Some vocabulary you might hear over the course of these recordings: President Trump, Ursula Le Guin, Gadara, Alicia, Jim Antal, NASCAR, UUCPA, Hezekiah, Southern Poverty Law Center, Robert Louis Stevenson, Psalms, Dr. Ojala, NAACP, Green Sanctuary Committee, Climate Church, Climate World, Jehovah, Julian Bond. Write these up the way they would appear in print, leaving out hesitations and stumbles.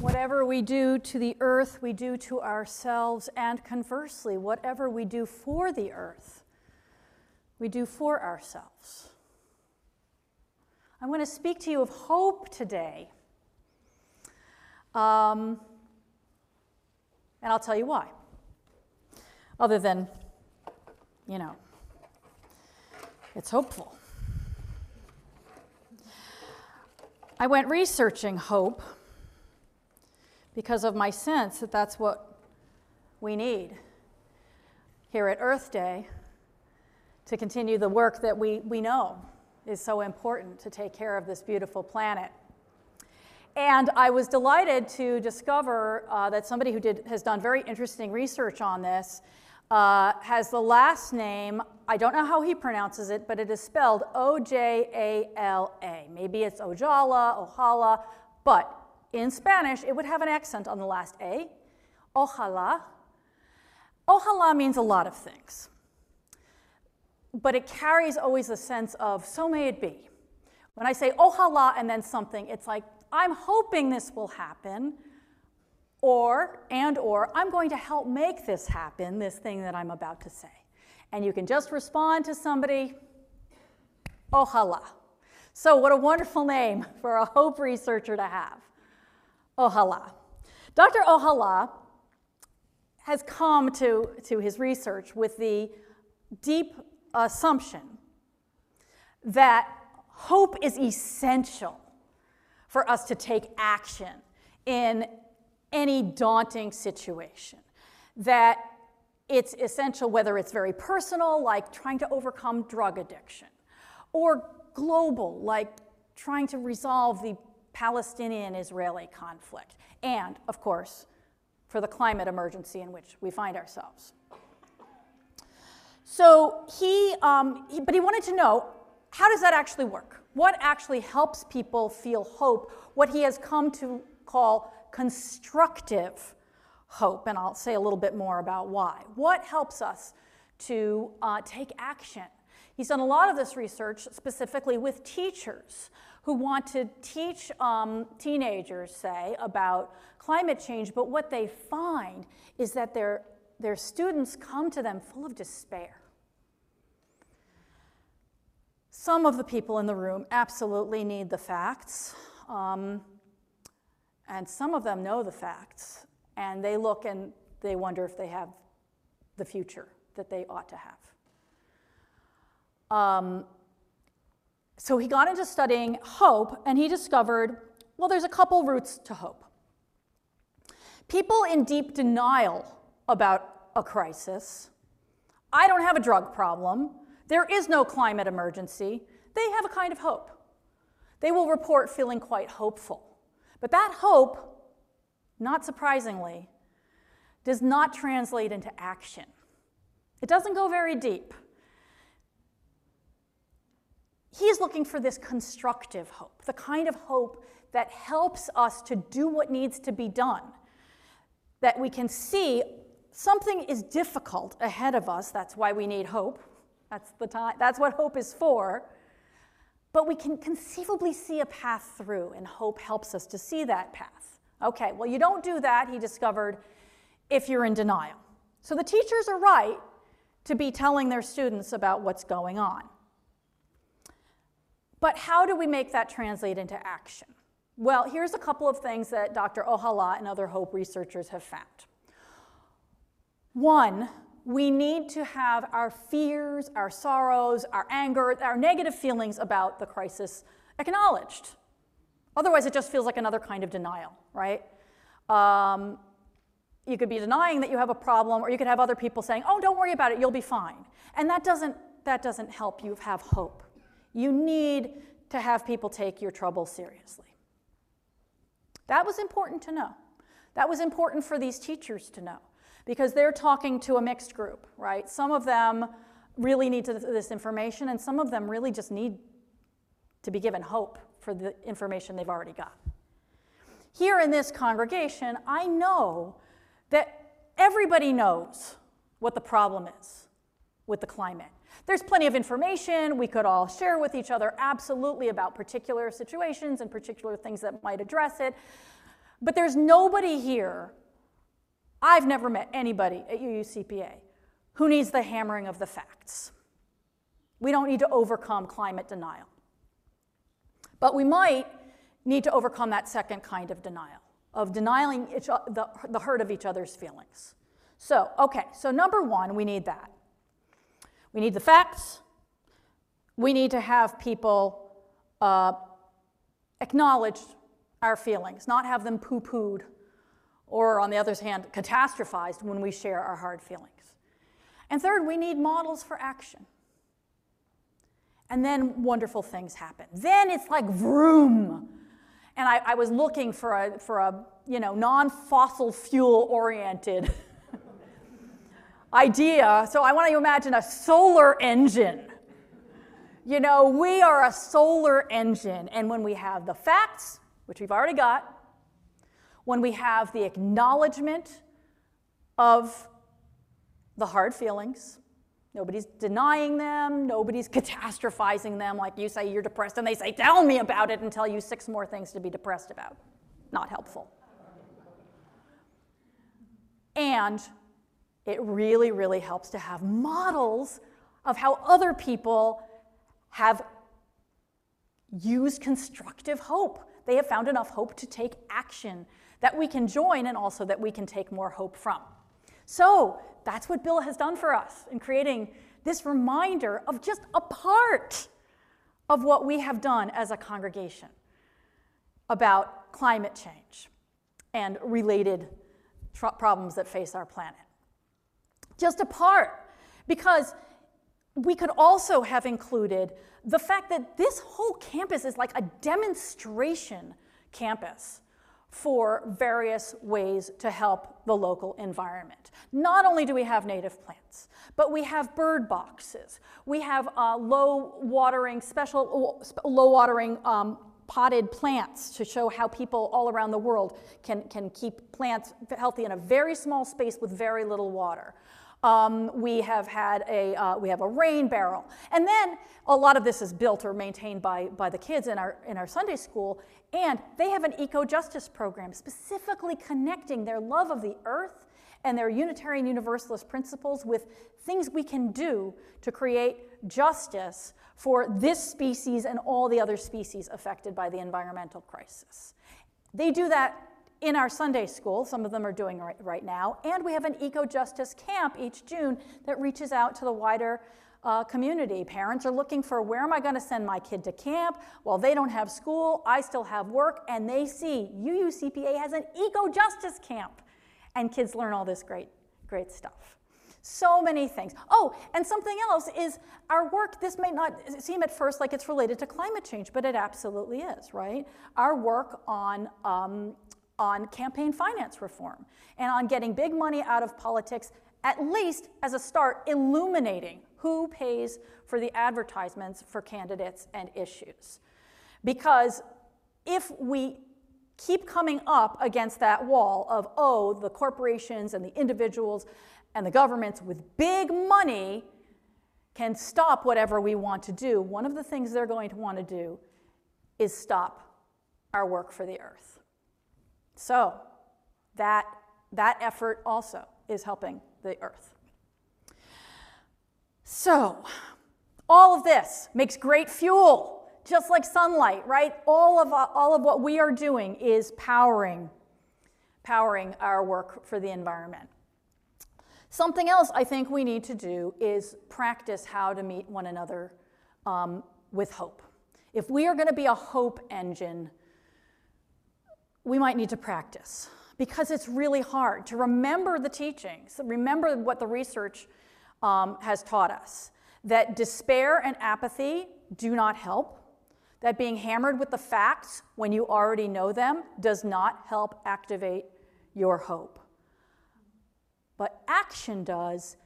Whatever we do to the earth, we do to ourselves, and conversely, whatever we do for the earth, we do for ourselves. I want to speak to you of hope today, and I'll tell you why, other than, you know, it's hopeful. I went researching hope because of my sense that that's what we need here at Earth Day to continue the work that we know is so important to take care of this beautiful planet. And I was delighted to discover that somebody who has done very interesting research on this has the last name, I don't know how he pronounces it, but it is spelled O-J-A-L-A. Maybe it's Ojala, Ojala, but in Spanish, it would have an accent on the last A, Ojala. Ojala means a lot of things, but it carries always a sense of, so may it be. When I say Ojala and then something, it's like, I'm hoping this will happen, or I'm going to help make this happen, this thing that I'm about to say. And you can just respond to somebody, Ojala. So what a wonderful name for a hope researcher to have. Ojala. Dr. Ojala has come to his research with the deep assumption that hope is essential for us to take action in any daunting situation. That it's essential, whether it's very personal, like trying to overcome drug addiction, or global, like trying to resolve the Palestinian-Israeli conflict, and, of course, for the climate emergency in which we find ourselves. So but he wanted to know, how does that actually work? What actually helps people feel hope? What he has come to call constructive hope, and I'll say a little bit more about why. What helps us to take action? He's done a lot of this research specifically with teachers who want to teach teenagers, say, about climate change, but what they find is that their students come to them full of despair. Some of the people in the room absolutely need the facts, and some of them know the facts, and they look and they wonder if they have the future that they ought to have. So he got into studying hope, and he discovered, well, there's a couple routes to hope. People in deep denial about a crisis. I don't have a drug problem. There is no climate emergency. They have a kind of hope. They will report feeling quite hopeful. But that hope, not surprisingly, does not translate into action. It doesn't go very deep. He's looking for this constructive hope, the kind of hope that helps us to do what needs to be done, that we can see something is difficult ahead of us. That's why we need hope. That's the time. That's what hope is for. But we can conceivably see a path through, and hope helps us to see that path. Okay, well, you don't do that, he discovered, if you're in denial. So the teachers are right to be telling their students about what's going on. But how do we make that translate into action? Well, here's a couple of things that Dr. Ojala and other hope researchers have found. One, we need to have our fears, our sorrows, our anger, our negative feelings about the crisis acknowledged. Otherwise, it just feels like another kind of denial, right? You could be denying that you have a problem, or you could have other people saying, oh, don't worry about it, you'll be fine. And that doesn't help you have hope. You need to have people take your trouble seriously. That was important to know. That was important for these teachers to know, because they're talking to a mixed group, right? Some of them really need this information, and some of them really just need to be given hope for the information they've already got. Here in this congregation, I know that everybody knows what the problem is with the climate. There's plenty of information we could all share with each other, absolutely, about particular situations and particular things that might address it. But there's nobody here, I've never met anybody at UUCPA who needs the hammering of the facts. We don't need to overcome climate denial. But we might need to overcome that second kind of denial, of denying the hurt of each other's feelings. So, okay, so number one, we need that. We need the facts. We need to have people acknowledge our feelings, not have them poo-pooed or, on the other hand, catastrophized when we share our hard feelings. And third, we need models for action. And then wonderful things happen. Then it's like vroom. And I was looking for a non-fossil fuel-oriented idea. So I want to imagine a solar engine. You know, we are a solar engine. And when we have the facts, which we've already got, when we have the acknowledgement of the hard feelings, nobody's denying them, nobody's catastrophizing them, like you say you're depressed, and they say, tell me about it, and tell you 6 more things to be depressed about. Not helpful. And it really, really helps to have models of how other people have used constructive hope. They have found enough hope to take action that we can join and also that we can take more hope from. So that's what Bill has done for us in creating this reminder of just a part of what we have done as a congregation about climate change and related problems that face our planet. Just a part, because we could also have included the fact that this whole campus is like a demonstration campus for various ways to help the local environment. Not only do we have native plants, but we have bird boxes. We have low watering potted plants to show how people all around the world can keep plants healthy in a very small space with very little water. We have a rain barrel. And then a lot of this is built or maintained by the kids in our Sunday school, and they have an eco-justice program specifically connecting their love of the earth and their Unitarian Universalist principles with things we can do to create justice for this species and all the other species affected by the environmental crisis. They do that in our Sunday school, some of them are doing right now, and we have an eco-justice camp each June that reaches out to the wider community. Parents are looking for, where am I going to send my kid to camp? Well, they don't have school, I still have work, and they see UUCPA has an eco-justice camp, and kids learn all this great, great stuff. So many things. Oh, and something else is our work. This may not seem at first like it's related to climate change, but it absolutely is, right? Our work on campaign finance reform and on getting big money out of politics, at least as a start, illuminating who pays for the advertisements for candidates and issues. Because if we keep coming up against that wall of, oh, the corporations and the individuals and the governments with big money can stop whatever we want to do, one of the things they're going to want to do is stop our work for the earth. So that effort also is helping the earth. So all of this makes great fuel, just like sunlight, right? All of what we are doing is powering our work for the environment. Something else I think we need to do is practice how to meet one another with hope. If we are going to be a hope engine, we might need to practice, because it's really hard to remember the teachings, remember what the research has taught us, that despair and apathy do not help, that being hammered with the facts when you already know them does not help activate your hope. But action does,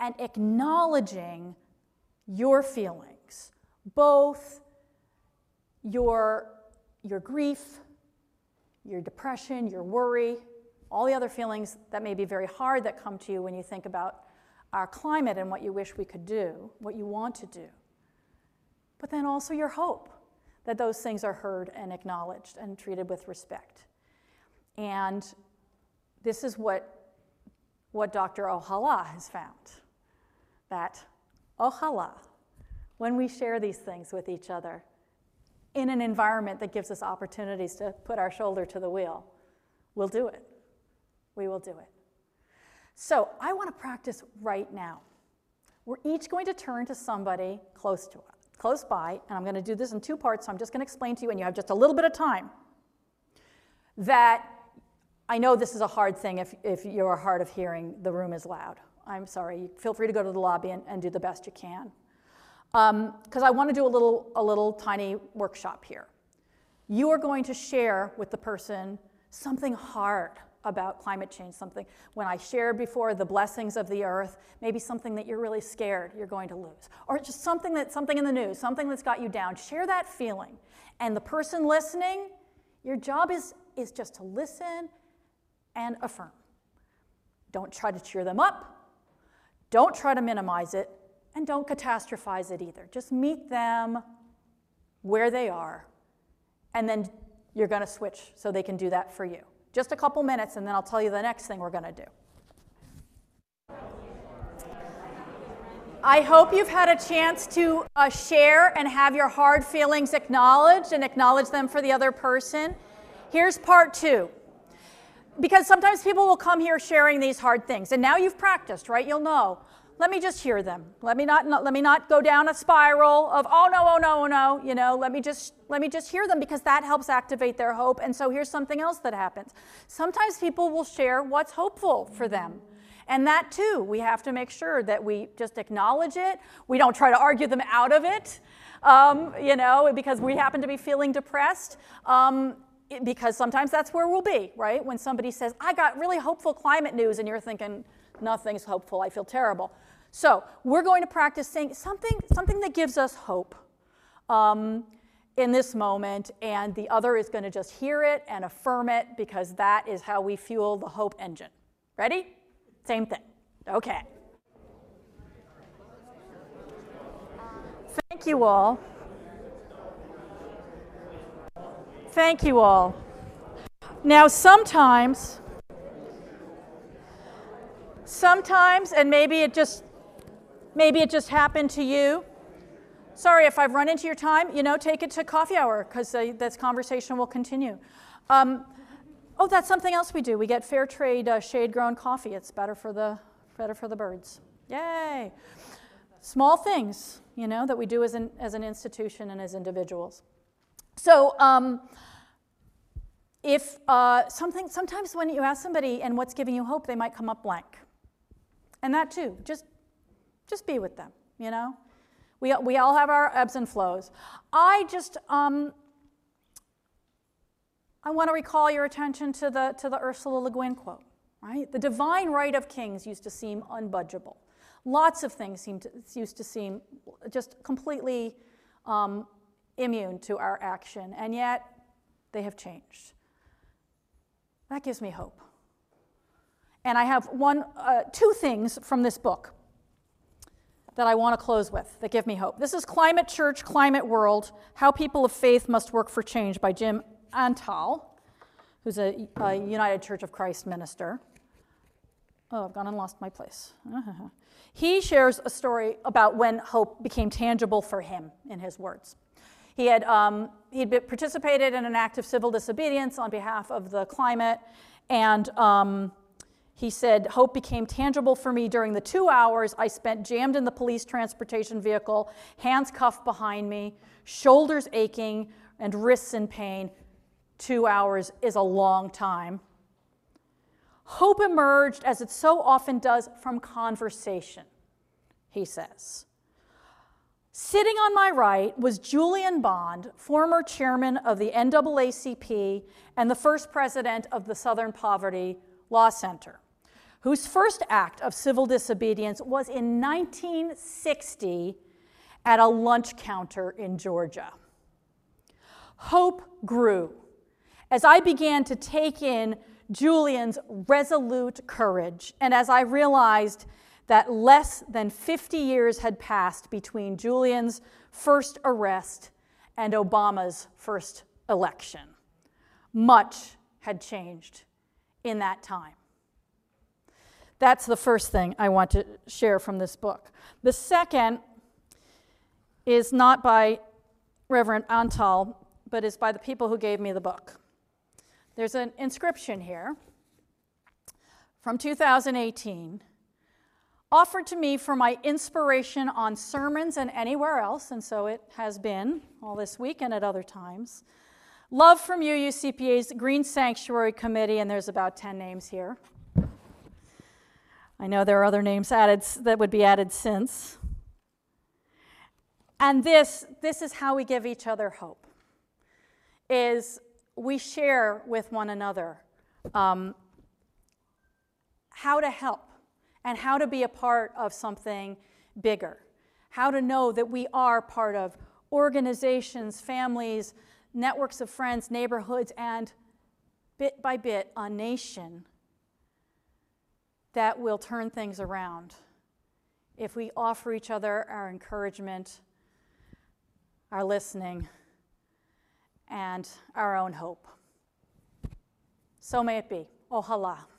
and acknowledging your feelings, both your grief, your depression, your worry, all the other feelings that may be very hard that come to you when you think about our climate and what you wish we could do, what you want to do. But then also your hope that those things are heard and acknowledged and treated with respect. And this is what Dr. Ojala has found, that Ojala, when we share these things with each other in an environment that gives us opportunities to put our shoulder to the wheel, we'll do it. We will do it. So I want to practice right now. We're each going to turn to somebody close by, and I'm going to do this in two parts, so I'm just going to explain to you, and you have just a little bit of time, that I know this is a hard thing if you're hard of hearing, the room is loud. I'm sorry, feel free to go to the lobby and do the best you can. Because I want to do a little tiny workshop here. You are going to share with the person something hard about climate change, something, when I shared before the blessings of the earth, maybe something that you're really scared you're going to lose, or just something in the news, something that's got you down. Share that feeling. And the person listening, your job is just to listen and affirm. Don't try to cheer them up. Don't try to minimize it. And don't catastrophize it either. Just meet them where they are, and then you're going to switch so they can do that for you. Just a couple minutes, and then I'll tell you the next thing we're going to do. I hope you've had a chance to share and have your hard feelings acknowledged and acknowledge them for the other person. Here's part two. Because sometimes people will come here sharing these hard things, and now you've practiced, right? You'll know. Let me just hear them. Let me not go down a spiral of, oh no, oh no, oh no. You know, let me just hear them, because that helps activate their hope. And so here's something else that happens. Sometimes people will share what's hopeful for them. And that too, we have to make sure that we just acknowledge it. We don't try to argue them out of it, you know, because we happen to be feeling depressed. Because sometimes that's where we'll be, right? When somebody says, I got really hopeful climate news, and you're thinking, nothing's hopeful, I feel terrible. So we're going to practice saying something that gives us hope in this moment, and the other is going to just hear it and affirm it, because that is how we fuel the hope engine. Ready? Same thing. Okay. Thank you all. Thank you all. Now sometimes, and maybe it just happened to you. Sorry if I've run into your time. You know, take it to coffee hour, because this conversation will continue. Oh, that's something else we do. We get fair trade shade-grown coffee. It's better for the birds. Yay! Small things, you know, that we do as an institution and as individuals. So. If sometimes when you ask somebody and what's giving you hope, they might come up blank. And that too, just be with them, you know? We all have our ebbs and flows. I want to recall your attention to the Ursula Le Guin quote, right? The divine right of kings used to seem unbudgeable. Lots of things used to seem just completely immune to our action, and yet they have changed. That gives me hope. And I have two things from this book that I want to close with that give me hope. This is Climate Church, Climate World, How People of Faith Must Work for Change by Jim Antal, who's a United Church of Christ minister. Oh, I've gone and lost my place. He shares a story about when hope became tangible for him, in his words. He'd participated in an act of civil disobedience on behalf of the climate, and he said, hope became tangible for me during the 2 hours I spent jammed in the police transportation vehicle, hands cuffed behind me, shoulders aching, and wrists in pain. 2 hours is a long time. Hope emerged, as it so often does, from conversation, he says. Sitting on my right was Julian Bond, former chairman of the NAACP and the first president of the Southern Poverty Law Center, whose first act of civil disobedience was in 1960 at a lunch counter in Georgia. Hope grew as I began to take in Julian's resolute courage, and as I realized that less than 50 years had passed between Julian's first arrest and Obama's first election. Much had changed in that time. That's the first thing I want to share from this book. The second is not by Reverend Antal, but is by the people who gave me the book. There's an inscription here from 2018, offered to me for my inspiration on sermons and anywhere else, and so it has been all this week and at other times. Love from UUCPA's Green Sanctuary Committee, and there's about 10 names here. I know there are other names added that would be added since. And this is how we give each other hope, is we share with one another how to help and how to be a part of something bigger, how to know that we are part of organizations, families, networks of friends, neighborhoods, and bit by bit, a nation that will turn things around if we offer each other our encouragement, our listening, and our own hope. So may it be. Ojala.